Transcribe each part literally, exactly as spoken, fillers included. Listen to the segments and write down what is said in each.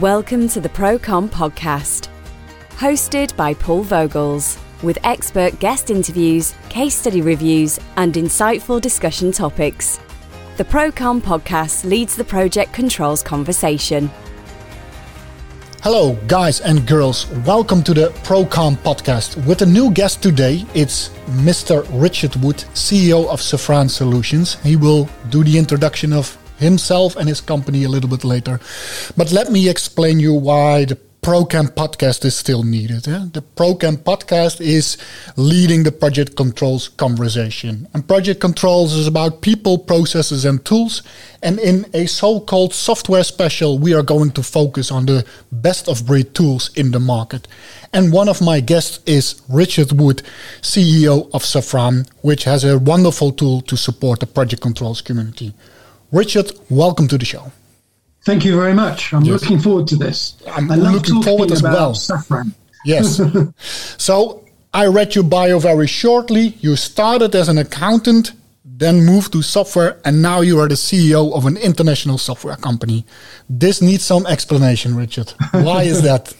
Welcome to the ProCom Podcast, hosted by Paul Vogels, with expert guest interviews, case study reviews, and insightful discussion topics. The ProCom Podcast leads the project controls conversation. Hello, guys and girls. Welcome to the ProCom Podcast. With a new guest today, it's Mister Richard Wood, C E O of Safran Solutions. He will do the introduction of himself and his company a little bit later. But let me explain you why the ProCam podcast is still needed. Eh? The ProCam podcast is leading the project controls conversation. And project controls is about people, processes and tools. And in a so-called software special, we are going to focus on the best of breed tools in the market. And one of my guests is Richard Wood, C E O of Safran, which has a wonderful tool to support the project controls community. Richard, welcome to the show. Thank you very much. I'm yes. looking forward to this. I'm I love looking forward as well. Safran. Yes. So I read your bio very shortly. You started as an accountant, then moved to software, and now you are the C E O of an international software company. This needs some explanation, Richard. Why is that?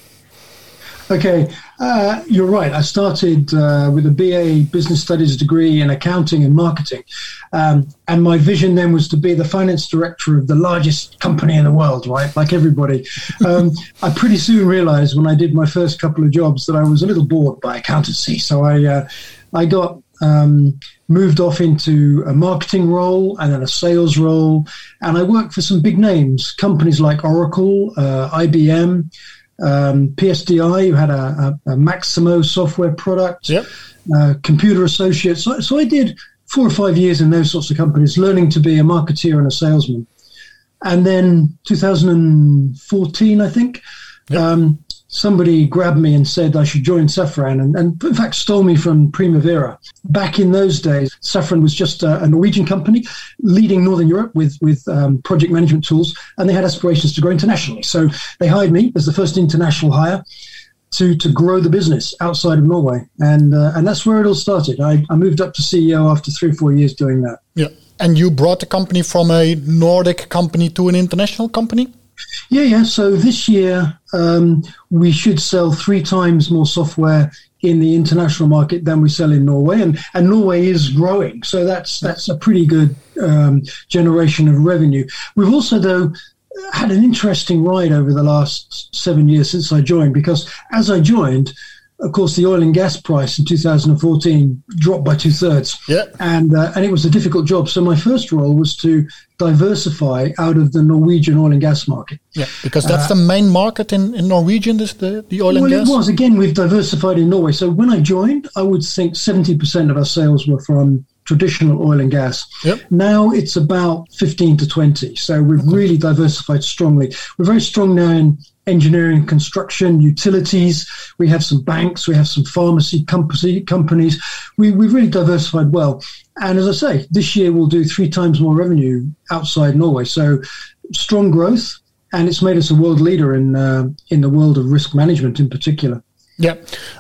Okay, uh, you're right. I started uh, with a B A Business Studies degree in accounting and marketing. Um, and my vision then was to be the finance director of the largest company in the world, right? Like everybody. Um, I pretty soon realized when I did my first couple of jobs that I was a little bored by accountancy. So I, uh, I got um, moved off into a marketing role and then a sales role. And I worked for some big names, companies like Oracle, uh, I B M, Um, P S D I, you had a, a, a Maximo software product, yep. uh, Computer Associates. So, so I did four or five years in those sorts of companies, learning to be a marketeer and a salesman. And then two thousand fourteen, I think, yep. um, somebody grabbed me and said I should join Safran and, and in fact stole me from Primavera. Back in those days, Safran was just a, a Norwegian company leading Northern Europe with, with um, project management tools, and they had aspirations to grow internationally. So they hired me as the first international hire to, to grow the business outside of Norway. And uh, and that's where it all started. I, I moved up to C E O after three or four years doing that. Yeah. And you brought the company from a Nordic company to an international company? Yeah, yeah. So this year um, we should sell three times more software in the international market than we sell in Norway, and, and Norway is growing. So that's that's a pretty good um, generation of revenue. We've also, though, had an interesting ride over the last seven years since I joined, because as I joined, of course, the oil and gas price in two thousand fourteen dropped by two thirds, yeah. and uh, and it was a difficult job. So my first role was to diversify out of the Norwegian oil and gas market. Yeah, because that's uh, the main market in, in Norwegian, this, the, the oil well, and gas? Well, it was. Again, we've diversified in Norway. So when I joined, I would think seventy percent of our sales were from traditional oil and gas. Yep. Now it's about fifteen to twenty. So we've okay. really diversified strongly. We're very strong now in engineering, construction, utilities. We have some banks. We have some pharmacy company, companies. We, we've really diversified well. And as I say, this year we'll do three times more revenue outside Norway. So strong growth, and it's made us a world leader in uh, in the world of risk management in particular. Yeah,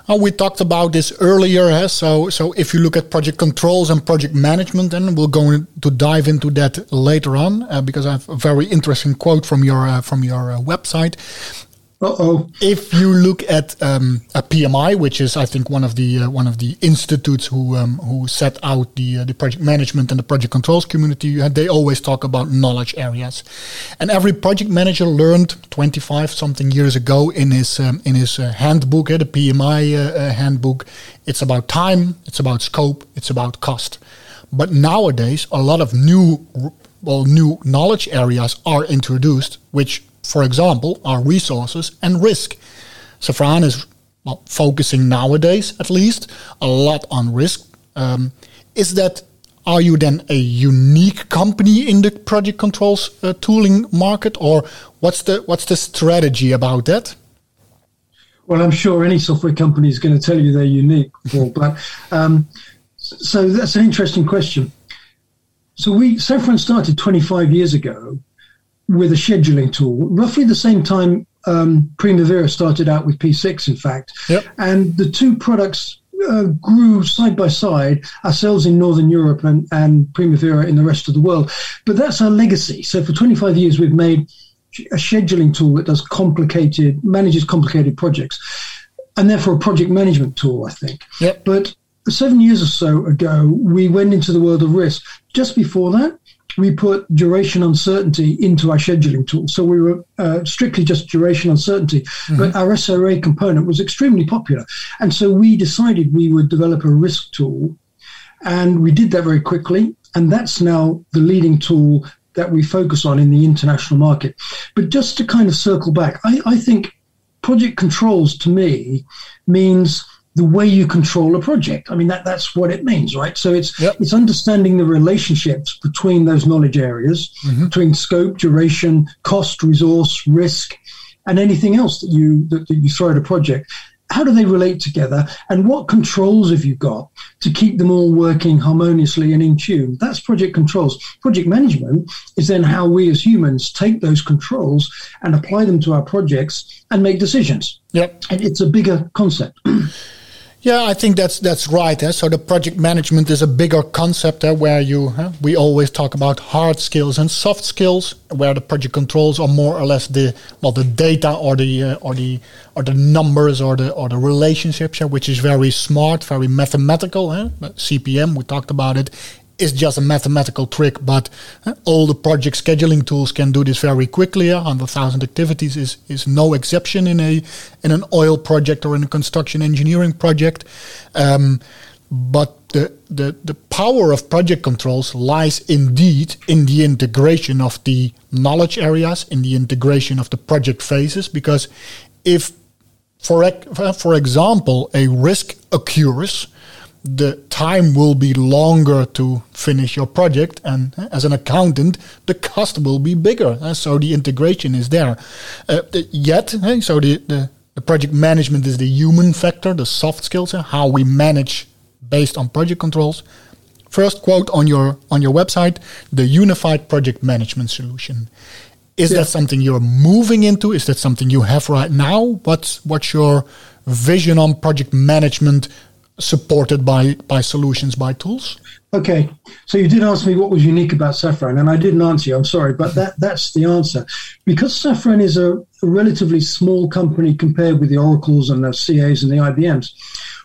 uh, we talked about this earlier. Huh? So, so if you look at project controls and project management, and we'll go to dive into that later on uh, because I have a very interesting quote from your uh, from your uh, website. Uh-oh. If you look at um, a P M I, which is, I think, one of the uh, one of the institutes who um, who set out the uh, the project management and the project controls community, they always talk about knowledge areas, and every project manager learned twenty-five something years ago in his um, in his uh, handbook, uh, the P M I uh, uh, handbook. It's about time, it's about scope, it's about cost. But nowadays, a lot of new well new knowledge areas are introduced, which, for example, are resources and risk. Safran is well, focusing nowadays, at least, a lot on risk. Um, is that, are you then a unique company in the project controls uh, tooling market, or what's the what's the strategy about that? Well, I'm sure any software company is going to tell you they're unique, Paul, but um, so that's an interesting question. So we Safran started twenty-five years ago with a scheduling tool, roughly the same time um, Primavera started out with P six, in fact. Yep. And the two products uh, grew side by side, ourselves in Northern Europe and, and Primavera in the rest of the world. But that's our legacy. So for twenty-five years, we've made a scheduling tool that does complicated, manages complicated projects, and therefore a project management tool, I think. Yep. But seven years or so ago, we went into the world of risk. Just before that, we put duration uncertainty into our scheduling tool. So we were uh, strictly just duration uncertainty, mm-hmm. but our S R A component was extremely popular. And so we decided we would develop a risk tool, and we did that very quickly. And that's now the leading tool that we focus on in the international market. But just to kind of circle back, I, I think project controls to me means the way you control a project. I mean, that, that's what it means, right? So it's yep. it's understanding the relationships between those knowledge areas, mm-hmm. between scope, duration, cost, resource, risk, and anything else that you that, that you throw at a project. How do they relate together, and what controls have you got to keep them all working harmoniously and in tune? That's project controls. Project management is then how we as humans take those controls and apply them to our projects and make decisions. Yep. And it's a bigger concept. Yeah, I think that's that's right. Eh? So the project management is a bigger concept eh, where you eh, we always talk about hard skills and soft skills, where the project controls are more or less the well the data or the uh, or the or the numbers or the or the relationships, eh, which is very smart, very mathematical. Eh? C P M, we talked about it, is just a mathematical trick, but eh, all the project scheduling tools can do this very quickly. Eh? one hundred thousand activities is, is no exception in a in an oil project or in a construction engineering project. Um, but the, the, the power of project controls lies indeed in the integration of the knowledge areas, in the integration of the project phases, because if, for, for example, a risk occurs, the time will be longer to finish your project, and as an accountant, the cost will be bigger. Uh, so the integration is there. Uh, yet, uh, so the, the, the project management is the human factor, the soft skills, uh, how we manage based on project controls. First quote on your on your website: the unified project management solution. Is yeah. that something you're moving into? Is that something you have right now? What's what's your vision on project management? Supported by by solutions, by tools? Okay, so you did ask me what was unique about Safran, and I didn't answer you, I'm sorry, but that that's the answer. Because Safran is a, a relatively small company compared with the Oracles and the C As and the I B Ms,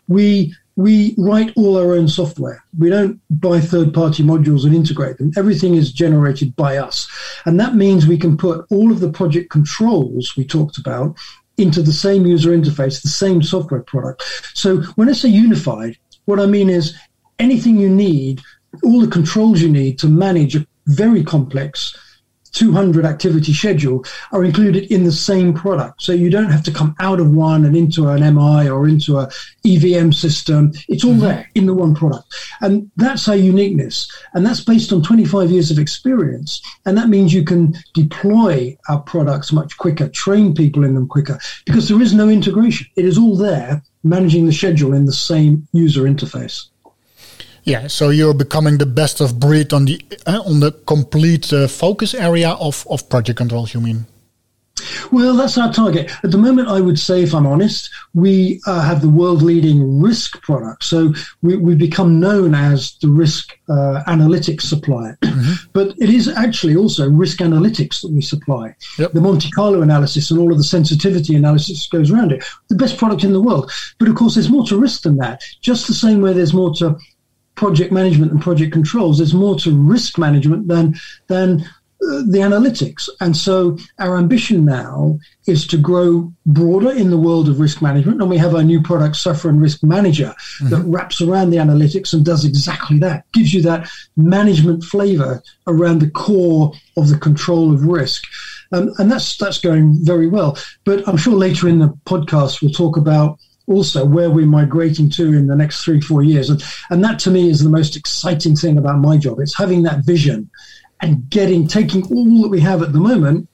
we we write all our own software. We don't buy third-party modules and integrate them. Everything is generated by us. And that means we can put all of the project controls we talked about into the same user interface, the same software product. So when I say unified, what I mean is anything you need, all the controls you need to manage a very complex two hundred activity schedule are included in the same product. So you don't have to come out of one and into an M I or into a E V M system. It's all mm-hmm. there in the one product. And that's our uniqueness. And that's based on twenty-five years of experience. And that means you can deploy our products much quicker, train people in them quicker, because there is no integration. It is all there, managing the schedule in the same user interface. Yeah, so you're becoming the best of breed on the uh, on the complete uh, focus area of, of project controls, you mean? Well, that's our target. At the moment, I would say, if I'm honest, we uh, have the world-leading risk product. So we, we become known as the risk uh, analytics supplier. Mm-hmm. But it is actually also risk analytics that we supply. Yep. The Monte Carlo analysis and all of the sensitivity analysis goes around it. The best product in the world. But, of course, there's more to risk than that. Just the same way there's more to project management and project controls, there's more to risk management than than uh, the analytics. And so our ambition now is to grow broader in the world of risk management. And we have our new product, Safran Risk Manager, mm-hmm. that wraps around the analytics and does exactly that, gives you that management flavor around the core of the control of risk. Um, and that's that's going very well. But I'm sure later in the podcast, we'll talk about also where we're migrating to in the next three, four years. And, and that to me is the most exciting thing about my job. It's having that vision and getting, taking all that we have at the moment,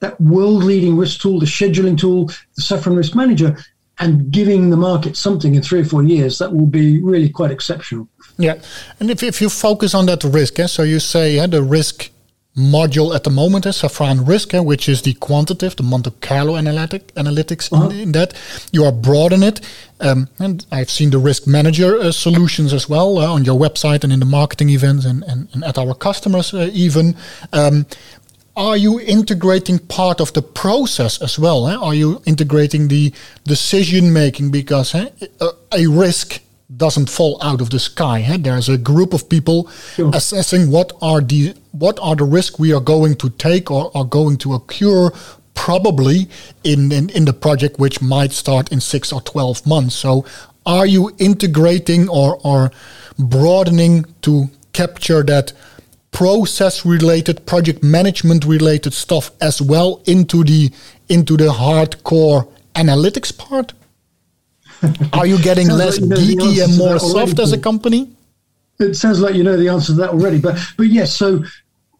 that world-leading risk tool, the scheduling tool, the Safran Risk Manager, and giving the market something in three or four years that will be really quite exceptional. Yeah. And if, if you focus on that risk, eh, so you say eh, the risk module at the moment is Safran Risk, eh, which is the quantitative, the Monte Carlo analytic, analytics uh-huh. in, in that. You are broad in it. Um, and I've seen the risk manager uh, solutions as well uh, on your website and in the marketing events and, and, and at our customers uh, even. Um, are you integrating part of the process as well? Eh? Are you integrating the decision making? Because eh, a, a risk doesn't fall out of the sky. Eh? There's a group of people sure. assessing what are the what are the risks we are going to take or are going to occur, probably in, in, in the project, which might start in six or twelve months. So are you integrating or, or broadening to capture that process-related, project management-related stuff as well into the into the hardcore analytics part? Are you getting less like geeky and more soft as a company? It sounds like you know the answer to that already, but but yes, so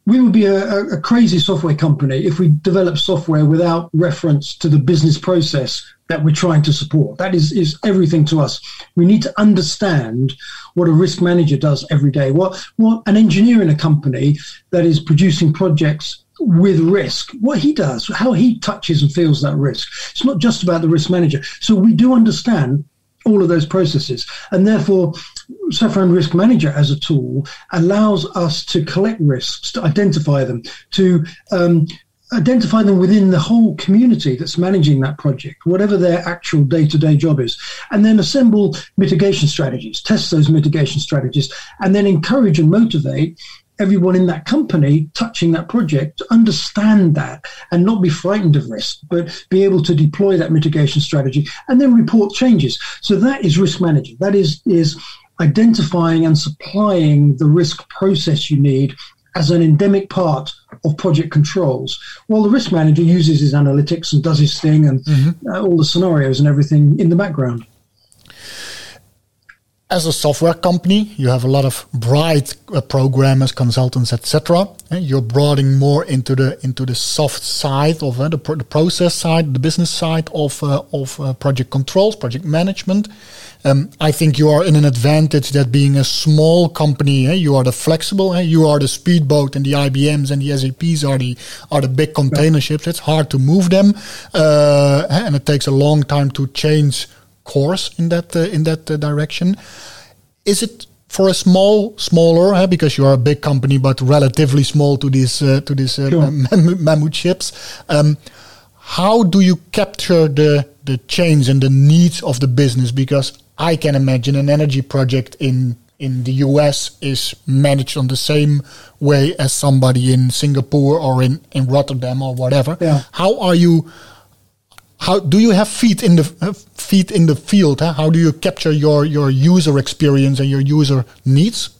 we would be a, a crazy software company if we developed software without reference to the business process that we're trying to support. That is, is everything to us. We need to understand what a risk manager does every day, what, what an engineer in a company that is producing projects with risk, what he does, how he touches and feels that risk. It's not just about the risk manager. So we do understand all of those processes. And therefore, Safran Risk Manager as a tool allows us to collect risks, to identify them, to um, identify them within the whole community that's managing that project, whatever their actual day-to-day job is, and then assemble mitigation strategies, test those mitigation strategies, and then encourage and motivate everyone in that company touching that project to understand that and not be frightened of risk, but be able to deploy that mitigation strategy and then report changes. So that is risk management. That is, is identifying and supplying the risk process you need as an endemic part of project controls, while the risk manager uses his analytics and does his thing and mm-hmm. uh, all the scenarios and everything in the background. As a software company, you have a lot of bright uh, programmers, consultants, et cetera. You're broadening more into the into the soft side of uh, the, pro- the process side, the business side of uh, of uh, project controls, project management. Um, I think you are in an advantage that being a small company, eh, you are the flexible, eh, you are the speedboat, and the I B Ms and the S A Ps are the are the big container ships. It's hard to move them, uh, and it takes a long time to change course in that uh, in that uh, direction. Is it for a small smaller uh, because you are a big company but relatively small to these uh, to these uh, sure. mam- mammoth ships? Um, how do you capture the the change and the needs of the business? Because I can imagine an energy project in in the U S is managed on the same way as somebody in Singapore or in in Rotterdam or whatever. Yeah. How are you? How do you have feet in the uh, feet in the field? Huh? How do you capture your, your user experience and your user needs?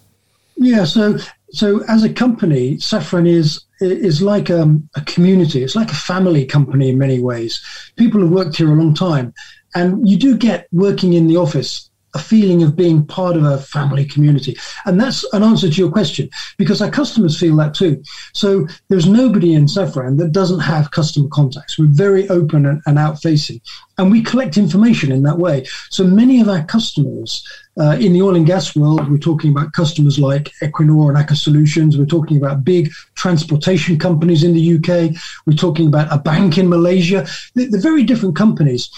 Yeah, so so as a company, Safran is is like um, a community. It's like a family company in many ways. People have worked here a long time, and you do get working in the office a feeling of being part of a family community, and that's an answer to your question because our customers feel that too. So there's nobody in Safran that doesn't have customer contacts. We're very open and, and out facing, and we collect information in that way. So many of our customers uh, in the oil and gas world, we're talking about customers like Equinor and Aker Solutions. We're talking about big transportation companies in the U K. We're talking about a bank in Malaysia. They're, they're very different companies.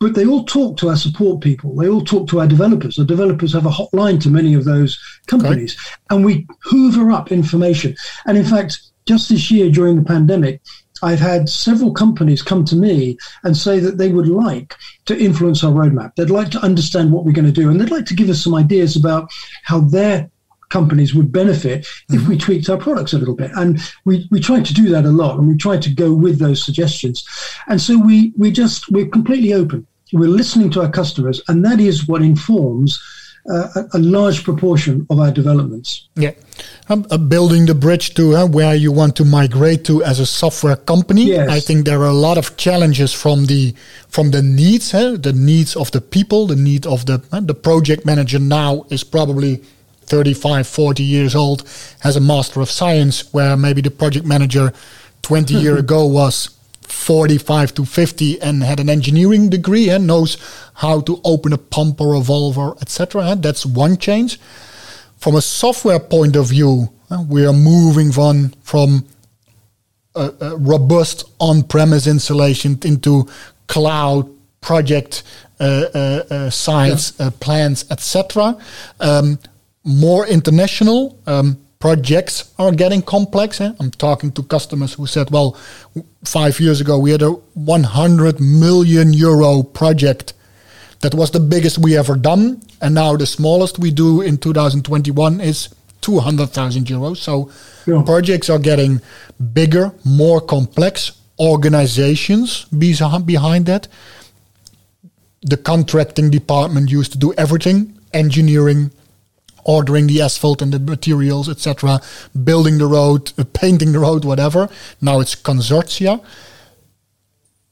But they all talk to our support people. They all talk to our developers. The developers have a hotline to many of those companies. Okay. And we hoover up information. And in fact, just this year during the pandemic, I've had several companies come to me and say that they would like to influence our roadmap. They'd like to understand what we're going to do. And they'd like to give us some ideas about how their companies would benefit mm-hmm. if we tweaked our products a little bit. And we, we try to do that a lot, and we try to go with those suggestions. And so we, we just, we're completely open. We're listening to our customers, and that is what informs uh, a, a large proportion of our developments. Yeah. Um, uh, building the bridge to uh, where you want to migrate to as a software company. Yes. I think there are a lot of challenges from the from the needs, huh? the needs of the people, the need of the uh, the project manager now is probably thirty-five, forty years old, has a Master of Science, where maybe the project manager twenty mm-hmm. years ago was forty-five to fifty and had an engineering degree and knows how to open a pump or a valve or et cetera. That's one change. From a software point of view, we are moving on from a, a robust on-premise installation into cloud project uh, uh, uh, science yeah. uh, plans, et cetera. Um, more international. Um, projects are getting complex. Eh? I'm talking to customers who said, well, five years ago, we had a one hundred million euro project. That was the biggest we ever done. And now the smallest we do in two thousand twenty-one is two hundred thousand euros. So yeah. Projects are getting bigger, more complex. Organizations behind that. The contracting department used to do everything. Engineering, ordering the asphalt and the materials, et cetera. Building the road, painting the road, whatever. Now it's consortia.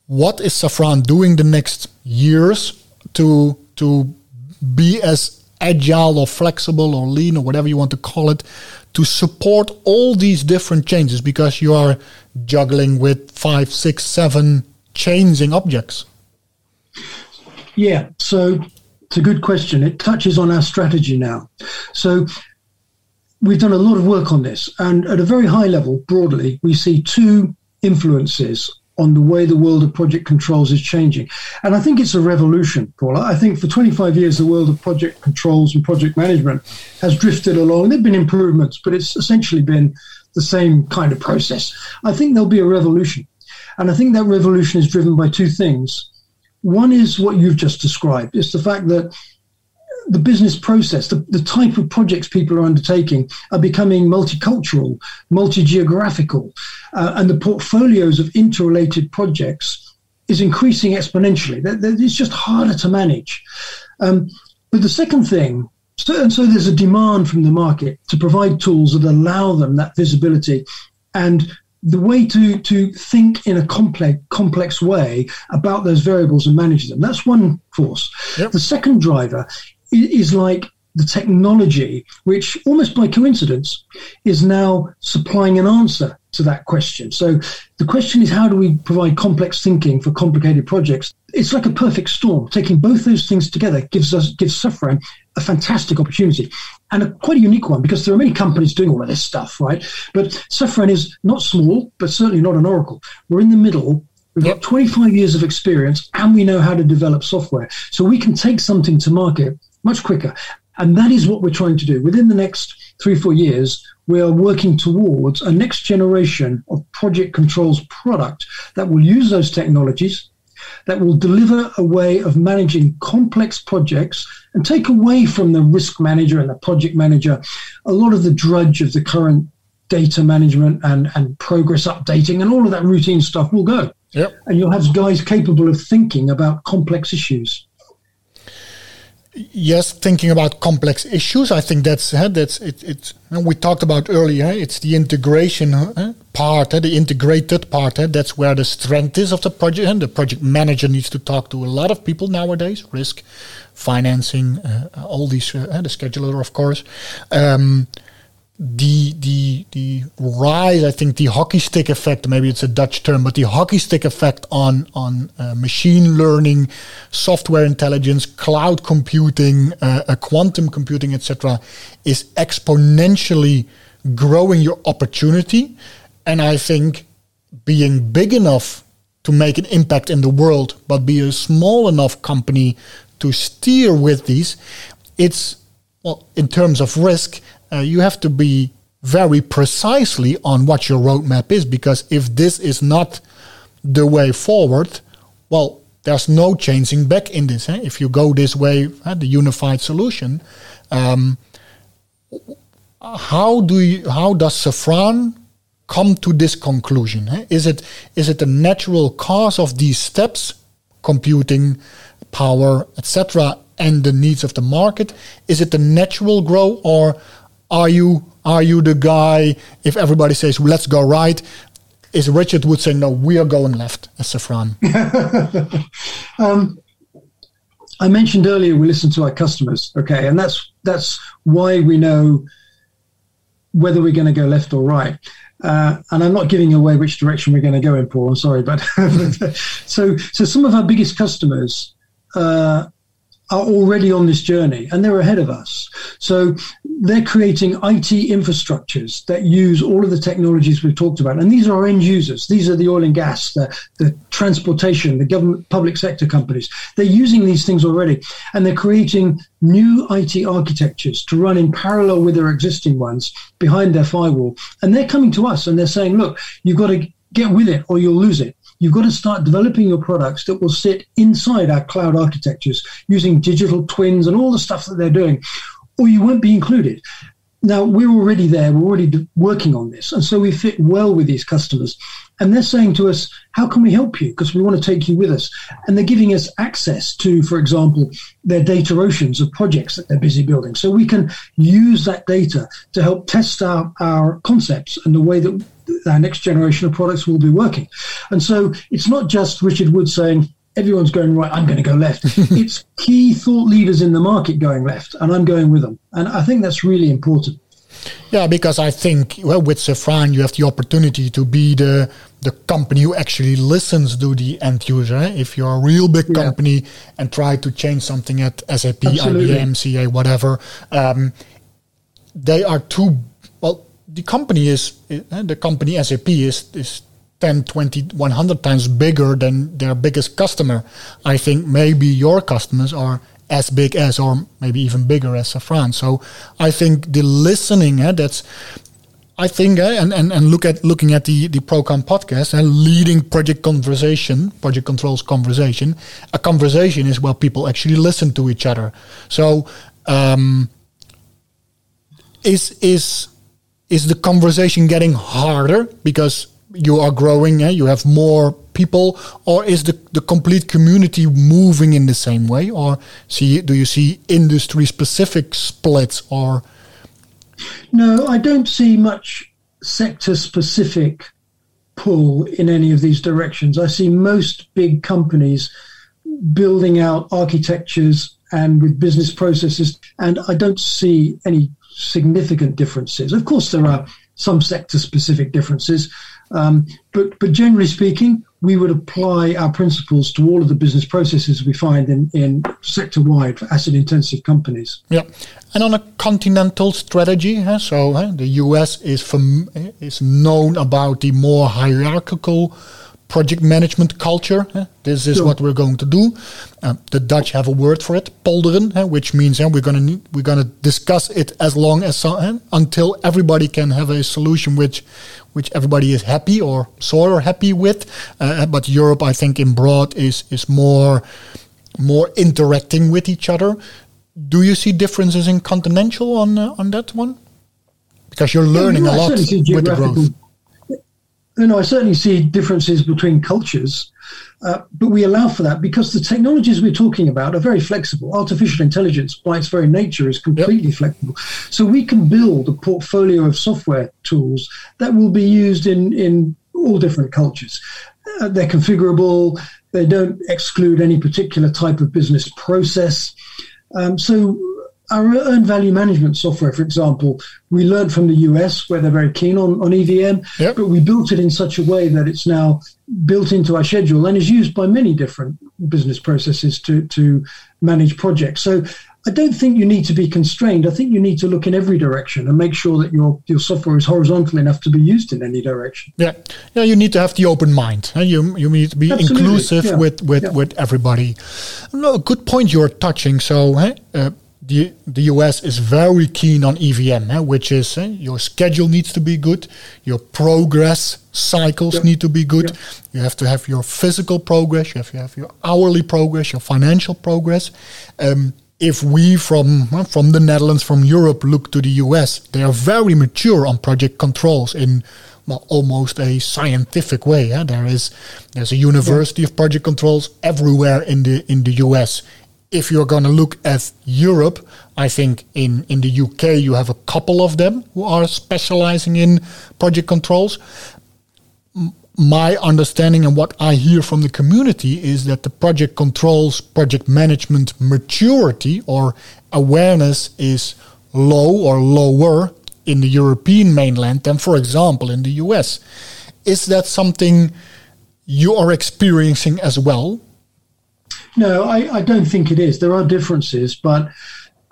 What is Safran doing the next years to to be as agile or flexible or lean or whatever you want to call it to support all these different changes, because you are juggling with five, six, seven changing objects? Yeah, so it's a good question. It touches on our strategy now. So we've done a lot of work on this, and at a very high level, broadly, we see two influences on the way the world of project controls is changing. And I think it's a revolution, Paul. I think for twenty-five years, the world of project controls and project management has drifted along. There have been improvements, but it's essentially been the same kind of process. I think there'll be a revolution. And I think that revolution is driven by two things. One is what you've just described. It's the fact that the business process, the, the type of projects people are undertaking are becoming multicultural, multi-geographical, uh, and the portfolios of interrelated projects is increasing exponentially. It's just harder to manage. Um, but the second thing, so, and so there's a demand from the market to provide tools that allow them that visibility and the way to, to think in a complex complex way about those variables and manage them. That's one force. Yep. The second driver is like the technology, which almost by coincidence is now supplying an answer to that question. So the question is, how do we provide complex thinking for complicated projects? It's like a perfect storm. Taking both those things together gives us gives Safran a fantastic opportunity, and a quite a unique one, because there are many companies doing all of this stuff, right? But Safran is not small, but certainly not an Oracle. We're in the middle. We've got twenty-five years of experience, and we know how to develop software. So we can take something to market much quicker. And that is what we're trying to do. Within the next three, four years, we are working towards a next generation of project controls product that will use those technologies, that will deliver a way of managing complex projects and take away from the risk manager and the project manager a lot of the drudge of the current data management and, and progress updating, and all of that routine stuff will go. Yep. And you'll have guys capable of thinking about complex issues. Yes, thinking about complex issues. I think that's uh, that's it. It's, we talked about earlier. It's the integration uh, part, uh, the integrated part. Uh, that's where the strength is of the project. And the project manager needs to talk to a lot of people nowadays. Risk, financing, uh, all these. Uh, uh, the scheduler, of course. Um, the the the rise. I think the hockey stick effect. Maybe it's a Dutch term, but the hockey stick effect on on uh, machine learning, software intelligence, cloud computing, uh, uh, quantum computing, et cetera, is exponentially growing your opportunity. And I think being big enough to make an impact in the world, but be a small enough company to steer with these, it's well in terms of risk. Uh, you have to be very precisely on what your roadmap is, because if this is not the way forward, well, there's no changing back in this. Eh? If you go this way, eh, the unified solution, um, how do you, how does Safran come to this conclusion? Eh? Is it is it a natural cause of these steps, computing, power, et cetera, and the needs of the market? Is it the natural grow, or Are you are you the guy? If everybody says let's go right, is Richard Wood saying no? We are going left as Safran. um, I mentioned earlier we listen to our customers, okay, and that's that's why we know whether we're going to go left or right. Uh, and I'm not giving away which direction we're going to go in, Paul. I'm sorry, but so so some of our biggest customers uh, are already on this journey, and they're ahead of us. So they're creating I T infrastructures that use all of the technologies we've talked about. And these are end users. These are the oil and gas, the, the transportation, the government, public sector companies. They're using these things already, and they're creating new I T architectures to run in parallel with their existing ones behind their firewall. And they're coming to us and they're saying, look, you've got to get with it or you'll lose it. You've got to start developing your products that will sit inside our cloud architectures using digital twins and all the stuff that they're doing, or you won't be included. Now, we're already there. We're already working on this. And so we fit well with these customers. And they're saying to us, how can we help you? Because we want to take you with us. And they're giving us access to, for example, their data oceans of projects that they're busy building. So we can use that data to help test our, our concepts and the way that our next generation of products will be working. And so it's not just Richard Wood saying, everyone's going right, I'm going to go left. It's key thought leaders in the market going left, and I'm going with them. And I think that's really important. Yeah, because I think, well, with Safran, you have the opportunity to be the the company who actually listens to the end user. Eh? If you're a real big yeah. company and try to change something at S A P, Absolutely. I B M, C A, whatever, um, they are too, well, the company is, eh, the company S A P is is ten, twenty, one hundred times bigger than their biggest customer. I think maybe your customers are as big as, or maybe even bigger as Safran. So I think the listening, eh, that's, I think, eh, and, and, and look at looking at the, the ProCom podcast, and eh, leading project conversation, project controls conversation. A conversation is where people actually listen to each other. So um, is is is the conversation getting harder because you are growing, eh? You have more people, or is the, the complete community moving in the same way, or see do you see industry-specific splits? Or no, I don't see much sector-specific pull in any of these directions. I see most big companies building out architectures and with business processes, and I don't see any significant differences. Of course, there are some sector-specific differences, um, but but generally speaking, we would apply our principles to all of the business processes we find in, in sector-wide for asset-intensive companies. Yeah, and on a continental strategy, huh, so huh, the U S is from is known about the more hierarchical project management culture. Huh? This is sure. what we're going to do. Um, the Dutch have a word for it, polderen, huh, which means huh, we're going to we're going to discuss it as long as huh, until everybody can have a solution which which everybody is happy or sort of happy with. Uh, but Europe, I think, in broad is is more more interacting with each other. Do you see differences in continental on uh, on that one? Because you're learning yeah, you a lot with the growth. You know, I certainly see differences between cultures, uh, but we allow for that because the technologies we're talking about are very flexible. Artificial intelligence, by its very nature, is completely Yep. flexible. So we can build a portfolio of software tools that will be used in, in all different cultures. Uh, they're configurable. They don't exclude any particular type of business process. Um, so our earned value management software, for example, we learned from the U S where they're very keen on, on E V M, yep. but we built it in such a way that it's now built into our schedule and is used by many different business processes to, to manage projects. So I don't think you need to be constrained. I think you need to look in every direction and make sure that your, your software is horizontal enough to be used in any direction. Yeah, yeah you need to have the open mind. Huh? You you need to be Absolutely. inclusive yeah. with, with, yeah. with everybody. No, good point you're touching. So, huh? uh, The, the U S is very keen on E V M, eh, which is eh, your schedule needs to be good, your progress cycles yep. need to be good, yep. you have to have your physical progress, you have to have your hourly progress, your financial progress. Um, if we from from the Netherlands, from Europe, look to the U S, they are very mature on project controls in well, almost a scientific way. Eh? There is there's a university yep. of project controls everywhere in the in the U S. If you're going to look at Europe, I think in, in the U K you have a couple of them who are specializing in project controls. M- my understanding and what I hear from the community is that the project controls, project management maturity or awareness is low or lower in the European mainland than, for example, in the U S. Is that something you are experiencing as well? No, I, I don't think it is. There are differences, but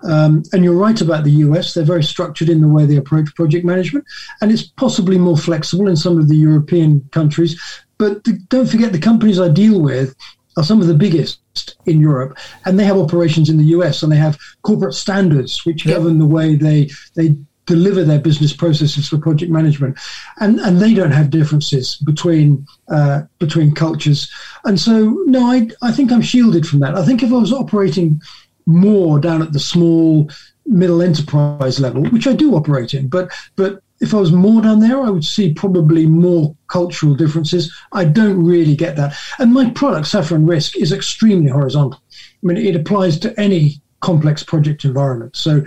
um, and you're right about the U S. They're very structured in the way they approach project management, and it's possibly more flexible in some of the European countries. But the, don't forget, the companies I deal with are some of the biggest in Europe, and they have operations in the U S, and they have corporate standards which yeah. govern the way they they deliver their business processes for project management, and and they don't have differences between uh, between cultures. And so, no, I I think I'm shielded from that. I think if I was operating more down at the small middle enterprise level, which I do operate in, but but if I was more down there, I would see probably more cultural differences. I don't really get that. And my product, Safran Risk, is extremely horizontal. I mean, it applies to any complex project environment. So,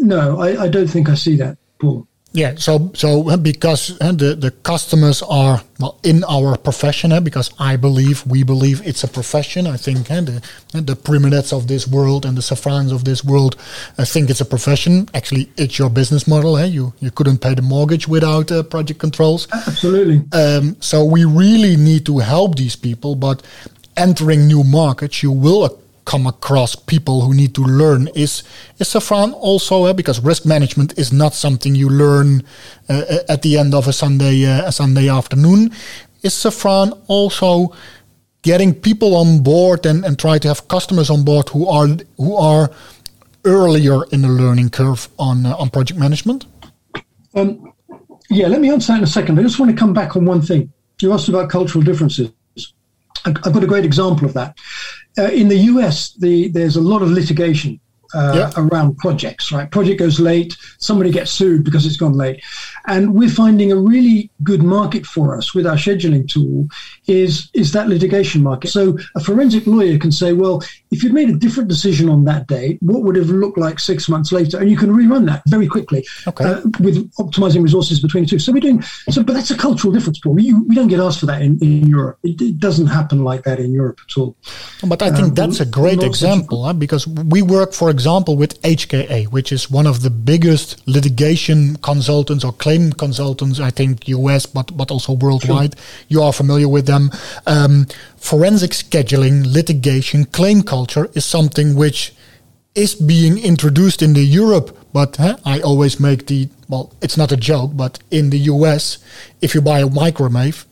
no, I, I don't think I see that, Paul. Yeah, so so because the, the customers are well, in our profession, because I believe, we believe it's a profession. I think and the, the PrimaNeds of this world and the Safrans of this world, I think it's a profession. Actually, it's your business model. Eh? You, you couldn't pay the mortgage without uh, project controls. Absolutely. Um, so we really need to help these people, but entering new markets, you will come across people who need to learn. Is is Safran also uh, because risk management is not something you learn uh, at the end of a Sunday uh, a Sunday afternoon. Is Safran also getting people on board and, and try to have customers on board who are who are earlier in the learning curve on uh, on project management? Um, yeah, let me answer that in a second. I just want to come back on one thing. You asked about cultural differences. I've got a great example of that. Uh, in the U S, the, there's a lot of litigation uh, yeah. around projects, right? Project goes late, somebody gets sued because it's gone late. And we're finding a really good market for us with our scheduling tool is, is that litigation market. So a forensic lawyer can say, well, if you'd made a different decision on that date, what would it have looked like six months later? And you can rerun that very quickly okay. uh, with optimizing resources between the two. So we're doing, so, but that's a cultural difference, Paul. We, we don't get asked for that in, in Europe. It, it doesn't happen like that in Europe at all. But I think um, that's a great example huh, because we work, for example, with H K A, which is one of the biggest litigation consultants or claim consultants, I think U S, but, but also worldwide. Sure. You are familiar with them. Um, forensic scheduling, litigation, claim culture is something which is being introduced in the Europe. But huh, I always make the, well, it's not a joke, but in the U S, if you buy a microwave,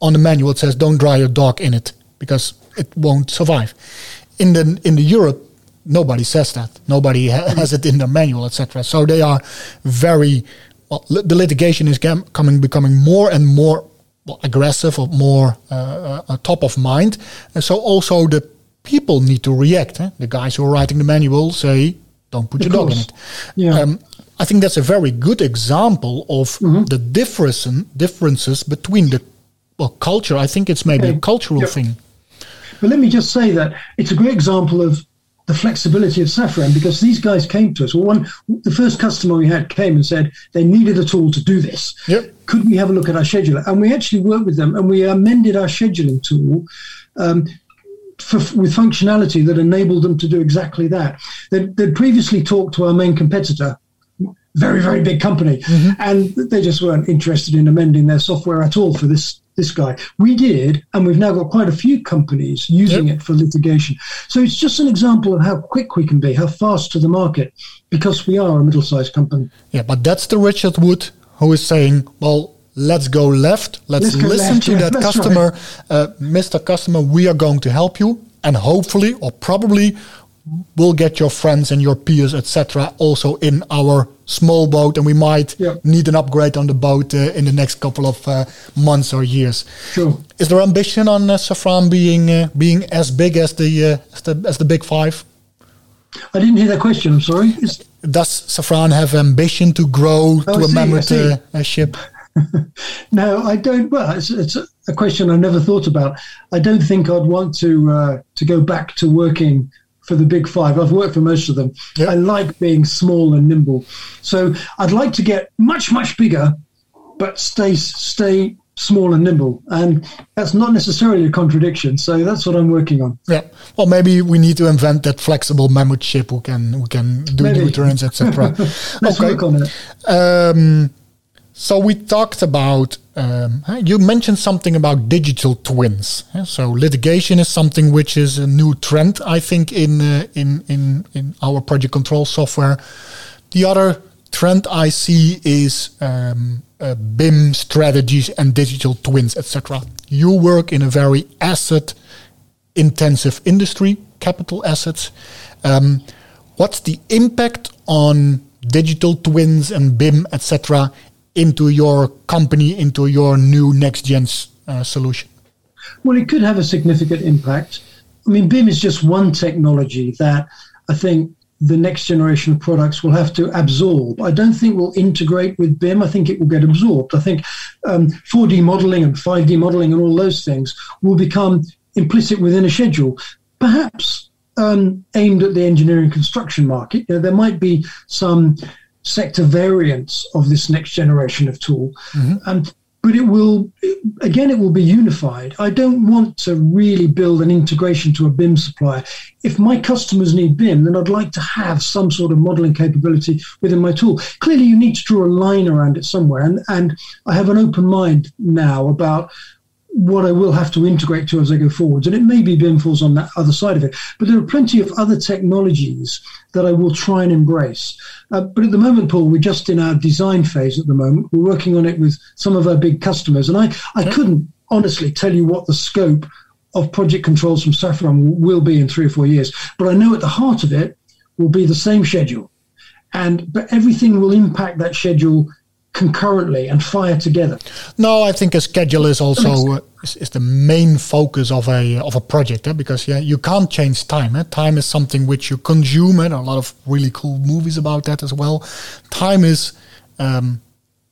on the manual it says don't dry your dog in it because it won't survive. In the in the Europe, nobody says that. Nobody has it in the manual, et cetera. So they are very well, li- the litigation is cam- coming becoming more and more well, aggressive or more uh, uh, top of mind. And so also the people need to react. Eh? The guys who are writing the manual say, "Don't put of your course. Dog in it." Yeah. Um, I think that's a very good example of mm-hmm. the difference differences between the well, culture. I think it's maybe okay. a cultural yep. thing. But let me just say that it's a great example of the flexibility of Safran because these guys came to us. Well, one, the first customer we had came and said they needed a tool to do this. Yep. Could we have a look at our scheduler? And we actually worked with them and we amended our scheduling tool um, for, with functionality that enabled them to do exactly that. They'd, they'd previously talked to our main competitor, very, very big company, mm-hmm. and they just weren't interested in amending their software at all for this This guy. We did, and we've now got quite a few companies using yep. it for litigation. So it's just an example of how quick we can be, how fast to the market, because we are a middle-sized company. Yeah, but that's the Richard Wood who is saying, well, let's go left. Let's, let's go listen left, to yeah, that customer. Right. Uh, Mister Customer, we are going to help you, and hopefully or probably we'll get your friends and your peers, et cetera, also in our small boat, and we might yep. need an upgrade on the boat uh, in the next couple of uh, months or years. Sure. Is there ambition on uh, Safran being uh, being as big as the, uh, as the as the Big Five? I didn't hear that question. I'm sorry. It's Does Safran have ambition to grow oh, to I a see, member uh, ship? No, I don't. Well, it's, it's a question I never thought about. I don't think I'd want to uh, to go back to working for the Big Five. I've worked for most of them. Yep. I like being small and nimble. So I'd like to get much, much bigger, but stay stay small and nimble. And that's not necessarily a contradiction. So that's what I'm working on. Yeah. Well, maybe we need to invent that flexible membership who can who can do new turns, et cetera. Let's okay. work on it. Um, so we talked about Um, you mentioned something about digital twins. So litigation is something which is a new trend, I think, in uh, in in in our project control software. The other trend I see is um, uh, B I M strategies and digital twins, et cetera. You work in a very asset-intensive industry, capital assets. Um, what's the impact on digital twins and B I M, et cetera, into your company, into your new next-gen uh, solution? Well, it could have a significant impact. I mean, B I M is just one technology that I think the next generation of products will have to absorb. I don't think we'll integrate with B I M. I think it will get absorbed. I think um, four D modeling and five D modeling and all those things will become implicit within a schedule, perhaps um, aimed at the engineering construction market. You know, there might be some sector variants of this next generation of tool. Mm-hmm. Um, but it will, again, it will be unified. I don't want to really build an integration to a B I M supplier. If my customers need B I M, then I'd like to have some sort of modeling capability within my tool. Clearly, you need to draw a line around it somewhere. And, and I have an open mind now about what I will have to integrate to as I go forwards. And it may be B I M falls on that other side of it. But there are plenty of other technologies that I will try and embrace. Uh, but at the moment, Paul, we're just in our design phase at the moment. We're working on it with some of our big customers. And I, I yeah. couldn't honestly tell you what the scope of project controls from Safran will be in three or four years. But I know at the heart of it will be the same schedule. And but everything will impact that schedule concurrently and fire together. No, I think a schedule is also uh, is, is the main focus of a of a project eh? because yeah, you can't change time. Eh? Time is something which you consume, and a lot of really cool movies about that as well. Time is um,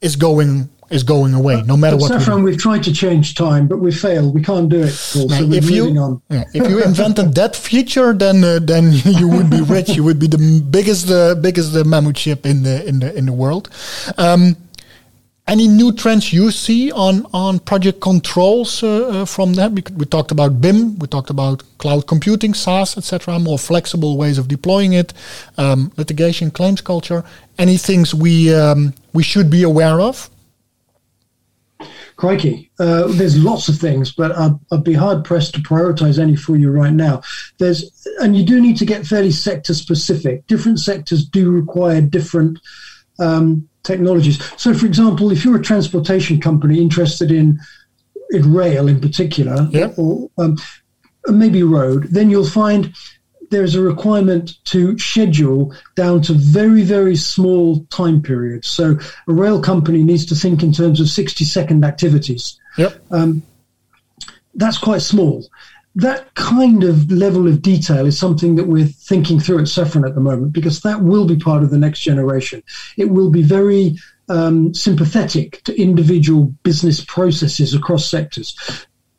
is going is going away, no matter but what. Safran, we we've tried to change time, but we failed. We can't do it. Paul, now, so we're if moving you on. Yeah, if you invented that feature, then uh, then you would be rich. You would be the biggest the uh, biggest uh, mammoth ship in the in the in the world. Um, Any new trends you see on, on project controls uh, uh, from that? We talked about B I M, we talked about cloud computing, SaaS, et cetera, more flexible ways of deploying it, um, litigation, claims culture. Any things we um, we should be aware of? Crikey. Uh, there's lots of things, but I'd, I'd be hard-pressed to prioritize any for you right now. There's, and you do need to get fairly sector-specific. Different sectors do require different Um, technologies. So, for example, if you're a transportation company interested in, in rail in particular, yeah. or um, maybe road, then you'll find there's a requirement to schedule down to very, very small time periods. So a rail company needs to think in terms of sixty-second activities. Yep. Um, that's quite small. That kind of level of detail is something that we're thinking through at Safran at the moment, because that will be part of the next generation. It will be very um, sympathetic to individual business processes across sectors.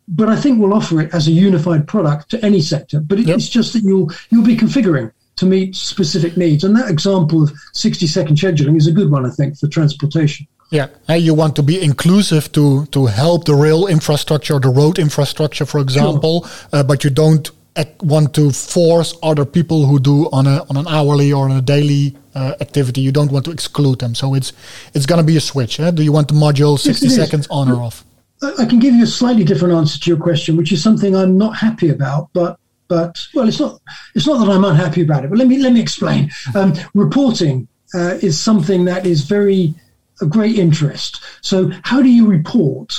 But I think we'll offer it as a unified product to any sector. But it, yep. it's just that you'll you'll be configuring to meet specific needs. And that example of sixty-second scheduling is a good one, I think, for transportation. Yeah, and you want to be inclusive to, to help the rail infrastructure, the road infrastructure, for example, sure. uh, but you don't act, want to force other people who do on a on an hourly or on a daily uh, activity. You don't want to exclude them. So it's it's going to be a switch. Eh? Do you want the module sixty yes, seconds on or off? I can give you a slightly different answer to your question, which is something I'm not happy about, but but well, it's not it's not that I'm unhappy about it. But let me let me explain. Um, reporting uh, is something that is very of great interest. So how do you report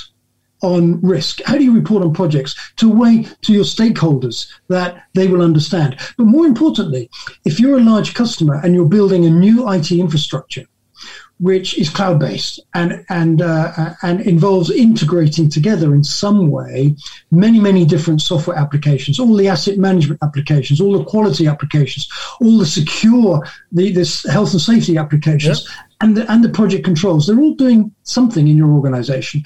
on risk? How do you report on projects to weigh to your stakeholders that they will understand? But more importantly, if you're a large customer and you're building a new I T infrastructure, which is cloud-based and and uh, and involves integrating together in some way many, many different software applications, all the asset management applications, all the quality applications, all the secure, the this health and safety applications, yep. and the, and the project controls. They're all doing something in your organization.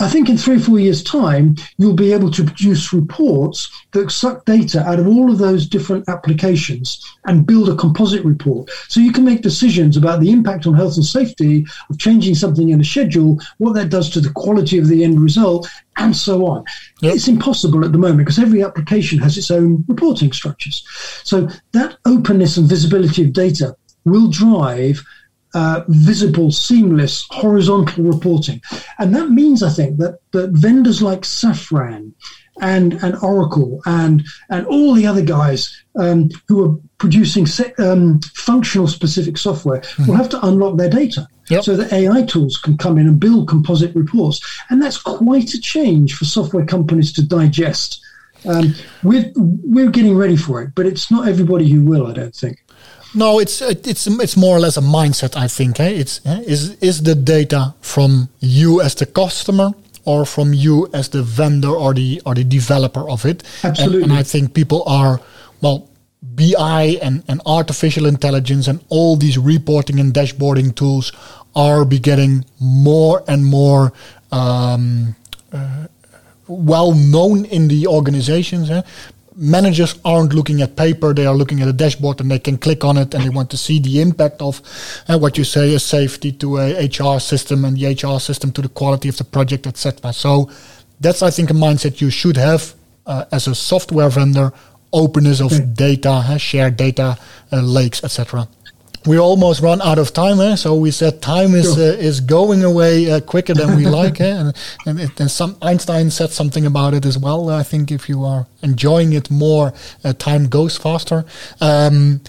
I think in three or four years' time, you'll be able to produce reports that suck data out of all of those different applications and build a composite report. So you can make decisions about the impact on health and safety of changing something in a schedule, what that does to the quality of the end result, and so on. Yep. It's impossible at the moment because every application has its own reporting structures. So that openness and visibility of data will drive uh, visible, seamless, horizontal reporting. And that means, I think, that, that vendors like Safran and, and Oracle and, and all the other guys um, who are producing se- um, functional specific software mm-hmm. will have to unlock their data. Yep. So that A I tools can come in and build composite reports. And that's quite a change for software companies to digest. Um, we're, we're getting ready for it, but it's not everybody who will, I don't think. No, it's it's it's more or less a mindset, I think. Eh? It's eh? Is, is the data from you as the customer or from you as the vendor or the or the developer of it? Absolutely. And, and I think people are, well... B I and, and artificial intelligence and all these reporting and dashboarding tools are becoming more and more um, uh, well known in the organizations. Eh? Managers aren't looking at paper, they are looking at a dashboard and they can click on it and they want to see the impact of uh, what you say is safety to a H R system and the H R system to the quality of the project, et cetera. So that's, I think, a mindset you should have uh, as a software vendor. Openness of okay. data, huh, shared data, uh, lakes, et cetera. We almost run out of time, eh? So we said time is sure. uh, is going away uh, quicker than we like, eh? and and, it, and some Einstein said something about it as well. I think if you are enjoying it more, uh, time goes faster. Um,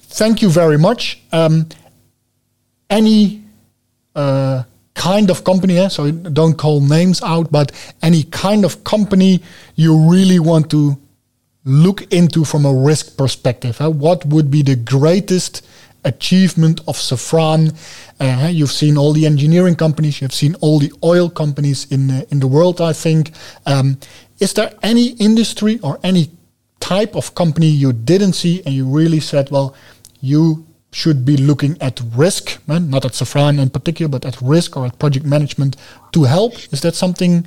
thank you very much. Um, any uh, kind of company, eh? So don't call names out, but any kind of company you really want to look into from a risk perspective. Huh? What would be the greatest achievement of Safran? Uh, you've seen all the engineering companies, you've seen all the oil companies in uh, in the world, I think. Um, is there any industry or any type of company you didn't see and you really said, well, you should be looking at risk, huh? Not at Safran in particular, but at risk or at project management to help? Is that something...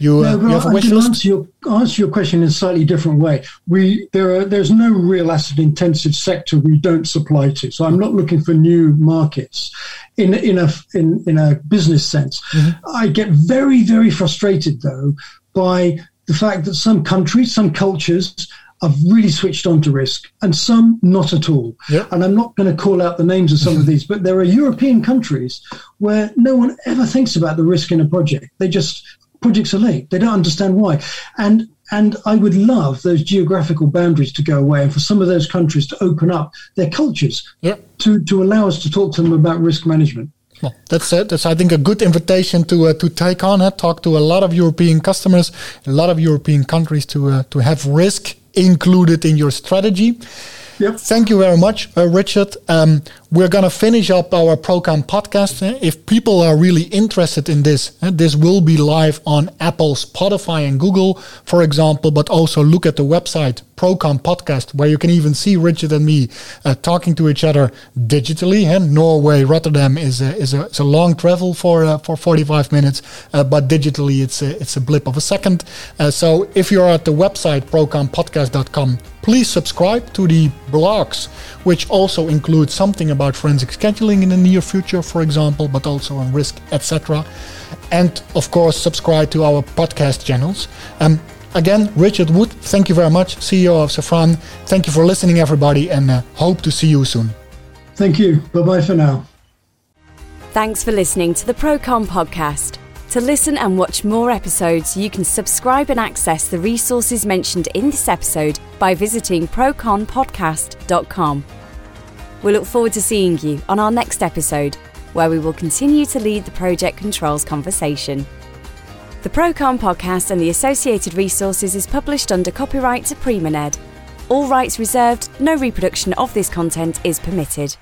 You, uh, no, you have a I can answer your, answer your question in a slightly different way. We there are, There's no real asset-intensive sector we don't supply to, so I'm not looking for new markets in in a in, in a business sense. Mm-hmm. I get very, very frustrated, though, by the fact that some countries, some cultures are really switched on to risk, and some not at all. Yep. And I'm not going to call out the names of some of these, but there are European countries where no one ever thinks about the risk in a project. They just... Projects are late. They don't understand why. And and I would love those geographical boundaries to go away and for some of those countries to open up their cultures yep. to, to allow us to talk to them about risk management. Well, that's it. That's, I think, a good invitation to uh, to take on. Uh, talk to a lot of European customers, a lot of European countries to uh, to have risk included in your strategy. Yep. Thank you very much, uh, Richard. Um, we're going to finish up our ProCom podcast. Eh? If people are really interested in this, eh, this will be live on Apple, Spotify, and Google, for example, but also look at the website, ProCom Podcast, where you can even see Richard and me uh, talking to each other digitally. Eh? Norway, Rotterdam is a, is a, is a long travel for uh, for forty-five minutes, uh, but digitally it's a, it's a blip of a second. Uh, so if you're at the website, pro com podcast dot com, please subscribe to the blogs, which also include something about forensic scheduling in the near future, for example, but also on risk, et cetera. And of course, subscribe to our podcast channels. Um, again, Richard Wood, thank you very much, C E O of Safran. Thank you for listening, everybody, and uh, hope to see you soon. Thank you. Bye-bye for now. Thanks for listening to the ProCom podcast. To listen and watch more episodes, you can subscribe and access the resources mentioned in this episode by visiting pro con podcast dot com. We look forward to seeing you on our next episode, where we will continue to lead the project controls conversation. The ProCom podcast and the associated resources is published under copyright to PrimaNed. All rights reserved, no reproduction of this content is permitted.